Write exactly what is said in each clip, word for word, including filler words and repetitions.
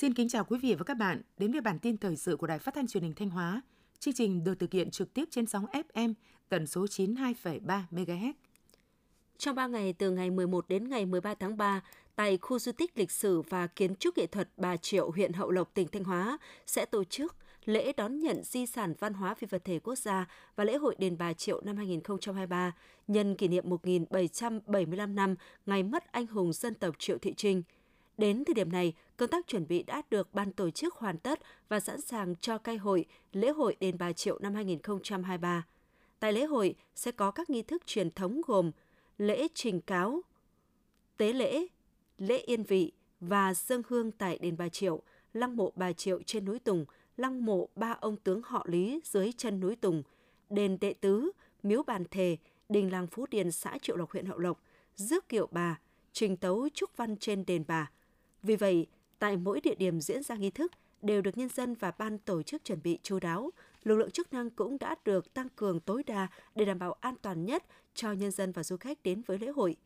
Xin kính chào quý vị và các bạn đến với bản tin thời sự của Đài Phát thanh Truyền hình Thanh Hóa. Chương trình được thực hiện trực tiếp trên sóng ép em tần số chín mươi hai phẩy ba mê ga héc. Trong ba ngày từ ngày mười một đến ngày mười ba tháng ba, tại khu di tích lịch sử và kiến trúc nghệ thuật Bà Triệu, huyện Hậu Lộc, tỉnh Thanh Hóa sẽ tổ chức lễ đón nhận di sản văn hóa phi vật thể quốc gia và lễ hội đền Bà Triệu năm hai không hai ba nhân kỷ niệm một nghìn bảy trăm bảy mươi lăm năm ngày mất anh hùng dân tộc Triệu Thị Trinh. Đến thời điểm này, công tác chuẩn bị đã được ban tổ chức hoàn tất và sẵn sàng cho khai hội lễ hội đền Bà Triệu năm hai không hai ba. Tại lễ hội sẽ có các nghi thức truyền thống gồm lễ trình cáo, tế lễ, lễ yên vị và dâng hương tại đền Bà Triệu, lăng mộ Bà Triệu trên núi Tùng, lăng mộ ba ông tướng họ Lý dưới chân núi Tùng, đền Đệ Tứ, miếu Bàn Thề, đình làng Phú Điền, xã Triệu Lộc, huyện Hậu Lộc, rước kiệu bà, trình tấu chúc văn trên đền bà. Vì vậy, tại mỗi địa điểm diễn ra nghi thức đều được nhân dân và ban tổ chức chuẩn bị chu đáo. Lực lượng chức năng cũng đã được tăng cường tối đa để đảm bảo an toàn nhất cho nhân dân và du khách đến với lễ hội.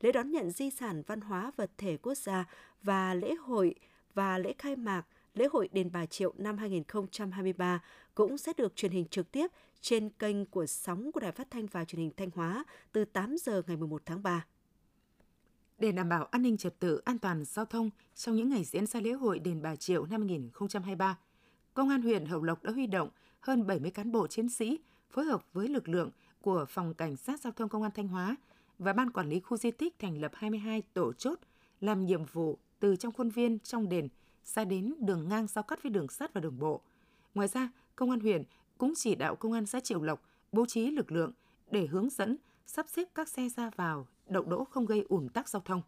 Lễ đón nhận di sản văn hóa vật thể quốc gia và lễ hội và lễ khai mạc lễ hội đền Bà Triệu năm hai không hai ba cũng sẽ được truyền hình trực tiếp trên kênh của sóng của Đài Phát thanh và Truyền hình Thanh Hóa từ tám giờ ngày mười một tháng ba. Để đảm bảo an ninh trật tự, an toàn giao thông trong những ngày diễn ra lễ hội đền Bà Triệu năm hai không hai ba, Công an huyện Hậu Lộc đã huy động hơn bảy mươi cán bộ chiến sĩ phối hợp với lực lượng của Phòng Cảnh sát Giao thông Công an Thanh Hóa và Ban Quản lý Khu Di tích thành lập hai mươi hai tổ chốt làm nhiệm vụ từ trong khuôn viên trong đền ra đến đường ngang giao cắt với đường sắt và đường bộ. Ngoài ra, Công an huyện cũng chỉ đạo Công an xã Triệu Lộc bố trí lực lượng để hướng dẫn sắp xếp các xe ra vào đậu đỗ không gây ùn tắc giao thông.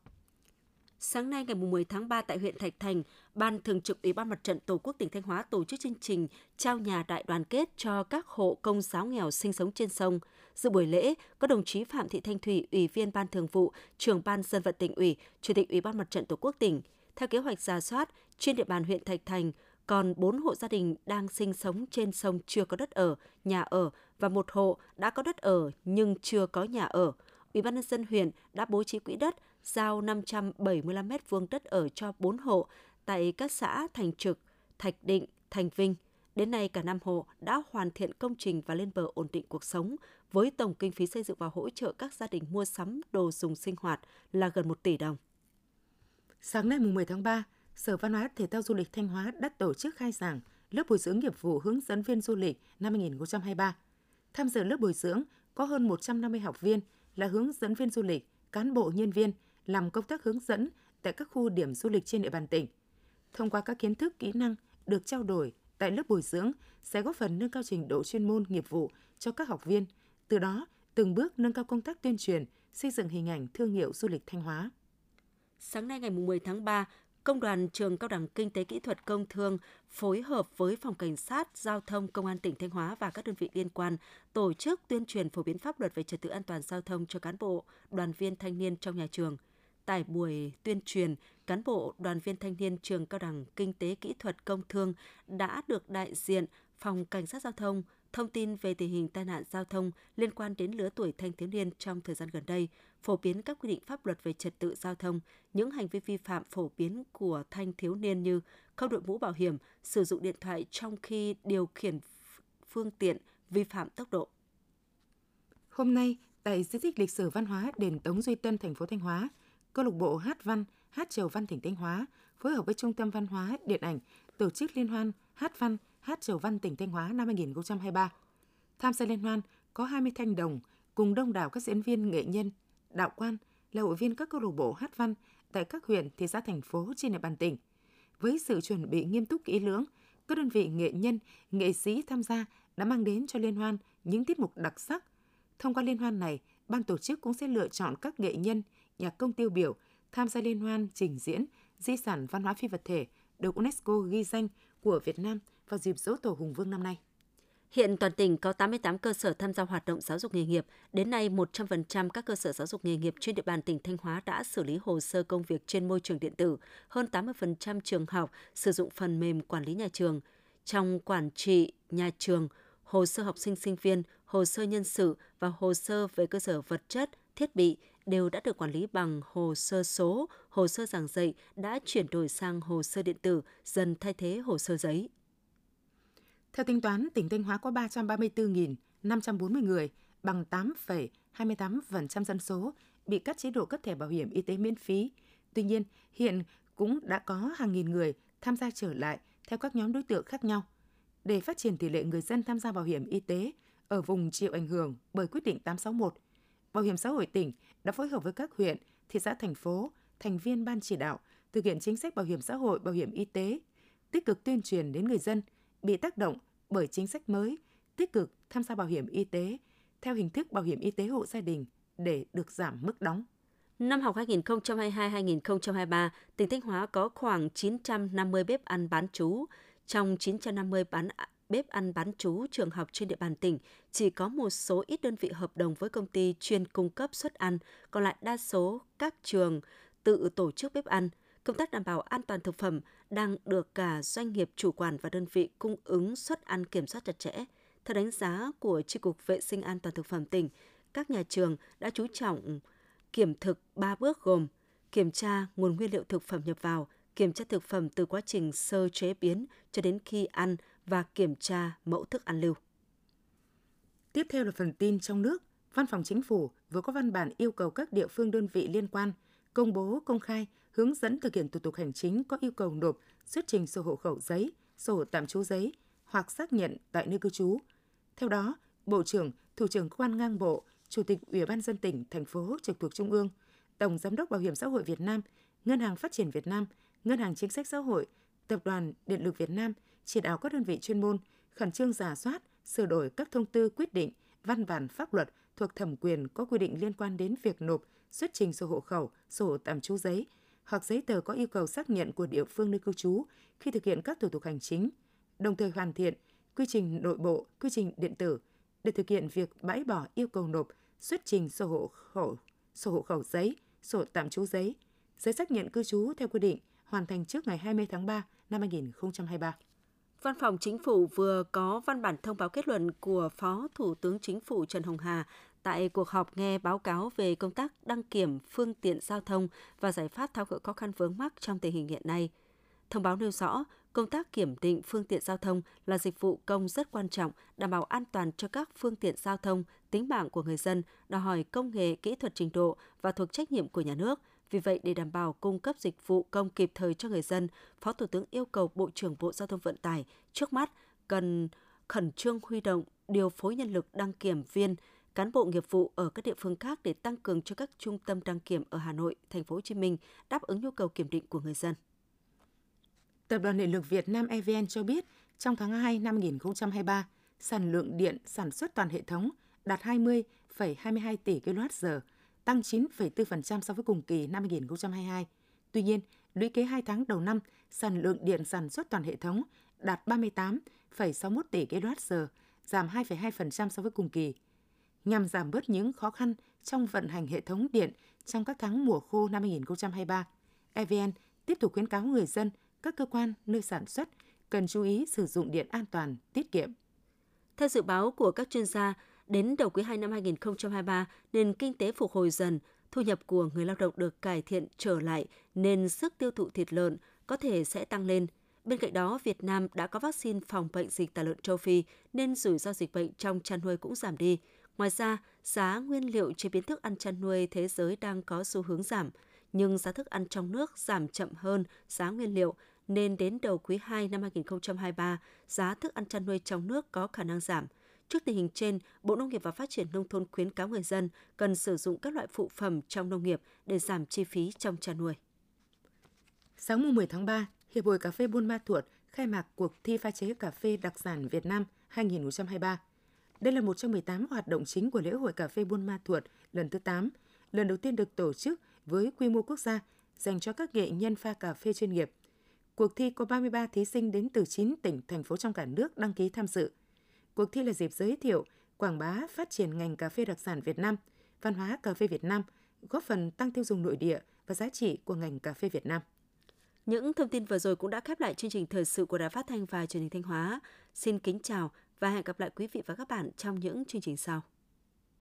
Sáng nay ngày mười tháng ba tại huyện Thạch Thành, Ban Thường trực Ủy ban Mặt trận Tổ quốc tỉnh Thanh Hóa tổ chức chương trình trao nhà đại đoàn kết cho các hộ công giáo nghèo sinh sống trên sông. Dự buổi lễ có đồng chí Phạm Thị Thanh Thủy, Ủy viên Ban Thường vụ, Trưởng Ban Dân vận tỉnh ủy, Chủ tịch Ủy ban Mặt trận Tổ quốc tỉnh. Theo kế hoạch rà soát, trên địa bàn huyện Thạch Thành còn bốn hộ gia đình đang sinh sống trên sông chưa có đất ở, nhà ở và một hộ đã có đất ở nhưng chưa có nhà ở. Ủy ban nhân dân huyện đã bố trí quỹ đất, giao năm trăm bảy mươi lăm mét vuông đất ở cho bốn hộ tại các xã Thành Trực, Thạch Định, Thành Vinh. Đến nay, cả năm hộ đã hoàn thiện công trình và lên bờ ổn định cuộc sống, với tổng kinh phí xây dựng và hỗ trợ các gia đình mua sắm đồ dùng sinh hoạt là gần một tỷ đồng. Sáng nay mười tháng ba, Sở Văn hóa Thể thao Du lịch Thanh Hóa đã tổ chức khai giảng lớp bồi dưỡng nghiệp vụ hướng dẫn viên du lịch năm hai không hai ba. Tham dự lớp bồi dưỡng có hơn một trăm năm mươi học viên là hướng dẫn viên du lịch, cán bộ nhân viên làm công tác hướng dẫn tại các khu điểm du lịch trên địa bàn tỉnh. Thông qua các kiến thức, kỹ năng được trao đổi tại lớp bồi dưỡng sẽ góp phần nâng cao trình độ chuyên môn nghiệp vụ cho các học viên, từ đó từng bước nâng cao công tác tuyên truyền, xây dựng hình ảnh thương hiệu du lịch Thanh Hóa. Sáng nay ngày mười tháng ba, Công đoàn Trường Cao đẳng Kinh tế Kỹ thuật Công thương phối hợp với Phòng Cảnh sát Giao thông Công an tỉnh Thanh Hóa và các đơn vị liên quan tổ chức tuyên truyền phổ biến pháp luật về trật tự an toàn giao thông cho cán bộ, đoàn viên thanh niên trong nhà trường. Tại buổi tuyên truyền, cán bộ, đoàn viên thanh niên Trường Cao đẳng Kinh tế Kỹ thuật Công thương đã được đại diện Phòng Cảnh sát Giao thông thông tin về tình hình tai nạn giao thông liên quan đến lứa tuổi thanh thiếu niên trong thời gian gần đây, phổ biến các quy định pháp luật về trật tự giao thông, những hành vi vi phạm phổ biến của thanh thiếu niên như không đội mũ bảo hiểm, sử dụng điện thoại trong khi điều khiển phương tiện, vi phạm tốc độ. Hôm nay, tại di tích lịch sử văn hóa đền Tống Duy Tân, thành phố Thanh Hóa, câu lạc bộ Hát Văn, Hát Chầu Văn tỉnh Thanh Hóa phối hợp với Trung tâm Văn hóa Điện ảnh tổ chức liên hoan Hát Văn, Hát Chầu Văn tỉnh Thanh Hóa năm hai không hai ba. Tham gia liên hoan có hai mươi thanh đồng cùng đông đảo các diễn viên, nghệ nhân, đạo quan là hội viên các câu lạc bộ hát văn tại các huyện, thị xã, thành phố trên địa bàn tỉnh. Với sự chuẩn bị nghiêm túc, kỹ lưỡng, các đơn vị nghệ nhân, nghệ sĩ tham gia đã mang đến cho liên hoan những tiết mục đặc sắc. Thông qua liên hoan này, ban tổ chức cũng sẽ lựa chọn các nghệ nhân, nhạc công tiêu biểu tham gia liên hoan trình diễn di sản văn hóa phi vật thể được UNESCO ghi danh của Việt Nam vào dịp Giỗ Tổ Hùng Vương năm nay. Hiện toàn tỉnh có tám mươi tám cơ sở tham gia hoạt động giáo dục nghề nghiệp. Đến nay, một trăm phần trăm các cơ sở giáo dục nghề nghiệp trên địa bàn tỉnh Thanh Hóa đã xử lý hồ sơ công việc trên môi trường điện tử. Hơn tám mươi phần trăm trường học sử dụng phần mềm quản lý nhà trường. Trong quản trị nhà trường, hồ sơ học sinh sinh viên, hồ sơ nhân sự và hồ sơ về cơ sở vật chất, thiết bị đều đã được quản lý bằng hồ sơ số, hồ sơ giảng dạy đã chuyển đổi sang hồ sơ điện tử, dần thay thế hồ sơ giấy. Theo tính toán, tỉnh Thanh Hóa có ba trăm ba mươi tư nghìn năm trăm bốn mươi người, bằng tám phẩy hai mươi tám phần trăm dân số, bị cắt chế độ cấp thẻ bảo hiểm y tế miễn phí. Tuy nhiên, hiện cũng đã có hàng nghìn người tham gia trở lại theo các nhóm đối tượng khác nhau. Để phát triển tỷ lệ người dân tham gia bảo hiểm y tế ở vùng chịu ảnh hưởng bởi quyết định tám sáu một, Bảo hiểm xã hội tỉnh đã phối hợp với các huyện, thị xã, thành phố, thành viên ban chỉ đạo thực hiện chính sách bảo hiểm xã hội, bảo hiểm y tế, tích cực tuyên truyền đến người dân bị tác động bởi chính sách mới, tích cực tham gia bảo hiểm y tế theo hình thức bảo hiểm y tế hộ gia đình để được giảm mức đóng. Năm học hai nghìn không trăm hai mươi hai đến hai nghìn không trăm hai mươi ba, tỉnh Thanh Hóa có khoảng chín trăm năm mươi bếp ăn bán trú. Trong chín trăm năm mươi bán, bếp ăn bán trú trường học trên địa bàn tỉnh, chỉ có một số ít đơn vị hợp đồng với công ty chuyên cung cấp suất ăn, còn lại đa số các trường tự tổ chức bếp ăn. Công tác đảm bảo an toàn thực phẩm đang được cả doanh nghiệp chủ quản và đơn vị cung ứng suất ăn kiểm soát chặt chẽ. Theo đánh giá của Chi cục Vệ sinh An toàn Thực phẩm tỉnh, các nhà trường đã chú trọng kiểm thực ba bước gồm kiểm tra nguồn nguyên liệu thực phẩm nhập vào, kiểm tra thực phẩm từ quá trình sơ chế biến cho đến khi ăn và kiểm tra mẫu thức ăn lưu. Tiếp theo là phần tin trong nước. Văn phòng Chính phủ vừa có văn bản yêu cầu các địa phương, đơn vị liên quan công bố công khai hướng dẫn thực hiện thủ tục hành chính có yêu cầu nộp xuất trình sổ hộ khẩu giấy, sổ tạm trú giấy hoặc xác nhận tại nơi cư trú. Theo đó, Bộ trưởng, Thủ trưởng Cơ quan ngang bộ, Chủ tịch Ủy ban nhân dân tỉnh, thành phố trực thuộc Trung ương, Tổng Giám đốc Bảo hiểm xã hội Việt Nam, Ngân hàng Phát triển Việt Nam, Ngân hàng Chính sách Xã hội, Tập đoàn Điện lực Việt Nam chỉ đạo các đơn vị chuyên môn khẩn trương rà soát, sửa đổi các thông tư, quyết định, văn bản pháp luật thuộc thẩm quyền có quy định liên quan đến việc nộp, xuất trình sổ hộ khẩu, sổ tạm trú giấy hoặc giấy tờ có yêu cầu xác nhận của địa phương nơi cư trú khi thực hiện các thủ tục hành chính, đồng thời hoàn thiện quy trình nội bộ, quy trình điện tử để thực hiện việc bãi bỏ yêu cầu nộp, xuất trình sổ hộ khẩu, sổ hộ khẩu giấy, sổ tạm trú giấy, giấy xác nhận cư trú theo quy định, hoàn thành trước ngày hai mươi tháng ba năm hai nghìn không trăm hai mươi ba. Văn phòng Chính phủ vừa có văn bản thông báo kết luận của Phó Thủ tướng Chính phủ Trần Hồng Hà tại cuộc họp nghe báo cáo về công tác đăng kiểm phương tiện giao thông và giải pháp tháo gỡ khó khăn vướng mắc trong tình hình hiện nay. Thông báo nêu rõ, công tác kiểm định phương tiện giao thông là dịch vụ công rất quan trọng, đảm bảo an toàn cho các phương tiện giao thông, tính mạng của người dân, đòi hỏi công nghệ, kỹ thuật trình độ và thuộc trách nhiệm của nhà nước. Vì vậy, để đảm bảo cung cấp dịch vụ công kịp thời cho người dân, Phó Thủ tướng yêu cầu Bộ trưởng Bộ Giao thông Vận tải trước mắt cần khẩn trương huy động, điều phối nhân lực đăng kiểm viên, cán bộ nghiệp vụ ở các địa phương khác để tăng cường cho các trung tâm đăng kiểm ở Hà Nội, Thành phố Hồ Chí Minh đáp ứng nhu cầu kiểm định của người dân. Tập đoàn Điện lực Việt Nam E V N cho biết, trong tháng hai năm hai nghìn không trăm hai mươi ba, sản lượng điện sản xuất toàn hệ thống đạt hai mươi phẩy hai mươi hai tỷ ki lô oát giờ, tăng chín phẩy bốn phần trăm so với cùng kỳ năm hai nghìn không trăm hai mươi hai. Tuy nhiên, lũy kế hai tháng đầu năm, sản lượng điện sản xuất toàn hệ thống đạt ba mươi tám phẩy sáu mươi mốt tỷ ki lô oát giờ, giảm hai phẩy hai phần trăm so với cùng kỳ. Nhằm giảm bớt những khó khăn trong vận hành hệ thống điện trong các tháng mùa khô năm hai nghìn không trăm hai mươi ba, E V N tiếp tục khuyến cáo người dân, các cơ quan nơi sản xuất cần chú ý sử dụng điện an toàn, tiết kiệm. Theo dự báo của các chuyên gia, đến đầu quý hai năm hai nghìn không trăm hai mươi ba, nền kinh tế phục hồi dần, thu nhập của người lao động được cải thiện trở lại, nên sức tiêu thụ thịt lợn có thể sẽ tăng lên. Bên cạnh đó, Việt Nam đã có vaccine phòng bệnh dịch tả lợn châu Phi, nên rủi ro dịch bệnh trong chăn nuôi cũng giảm đi. Ngoài ra, giá nguyên liệu chế biến thức ăn chăn nuôi thế giới đang có xu hướng giảm, nhưng giá thức ăn trong nước giảm chậm hơn giá nguyên liệu, nên đến đầu quý hai năm hai nghìn không trăm hai mươi ba, giá thức ăn chăn nuôi trong nước có khả năng giảm. Trước tình hình trên, Bộ Nông nghiệp và Phát triển Nông thôn khuyến cáo người dân cần sử dụng các loại phụ phẩm trong nông nghiệp để giảm chi phí trong chăn nuôi. Sáng mùng mười tháng ba, Hiệp hội Cà phê Buôn Ma Thuột khai mạc cuộc thi pha chế cà phê đặc sản Việt Nam hai nghìn không trăm hai mươi ba. Đây là một trong mười tám hoạt động chính của lễ hội cà phê Buôn Ma Thuột lần thứ tám, lần đầu tiên được tổ chức với quy mô quốc gia dành cho các nghệ nhân pha cà phê chuyên nghiệp. Cuộc thi có ba mươi ba thí sinh đến từ chín tỉnh, thành phố trong cả nước đăng ký tham dự. Cuộc thi là dịp giới thiệu, quảng bá, phát triển ngành cà phê đặc sản Việt Nam, văn hóa cà phê Việt Nam, góp phần tăng tiêu dùng nội địa và giá trị của ngành cà phê Việt Nam. Những thông tin vừa rồi cũng đã khép lại chương trình thời sự của Đài Phát thanh và Truyền hình Thanh Hóa. Xin kính chào và hẹn gặp lại quý vị và các bạn trong những chương trình sau.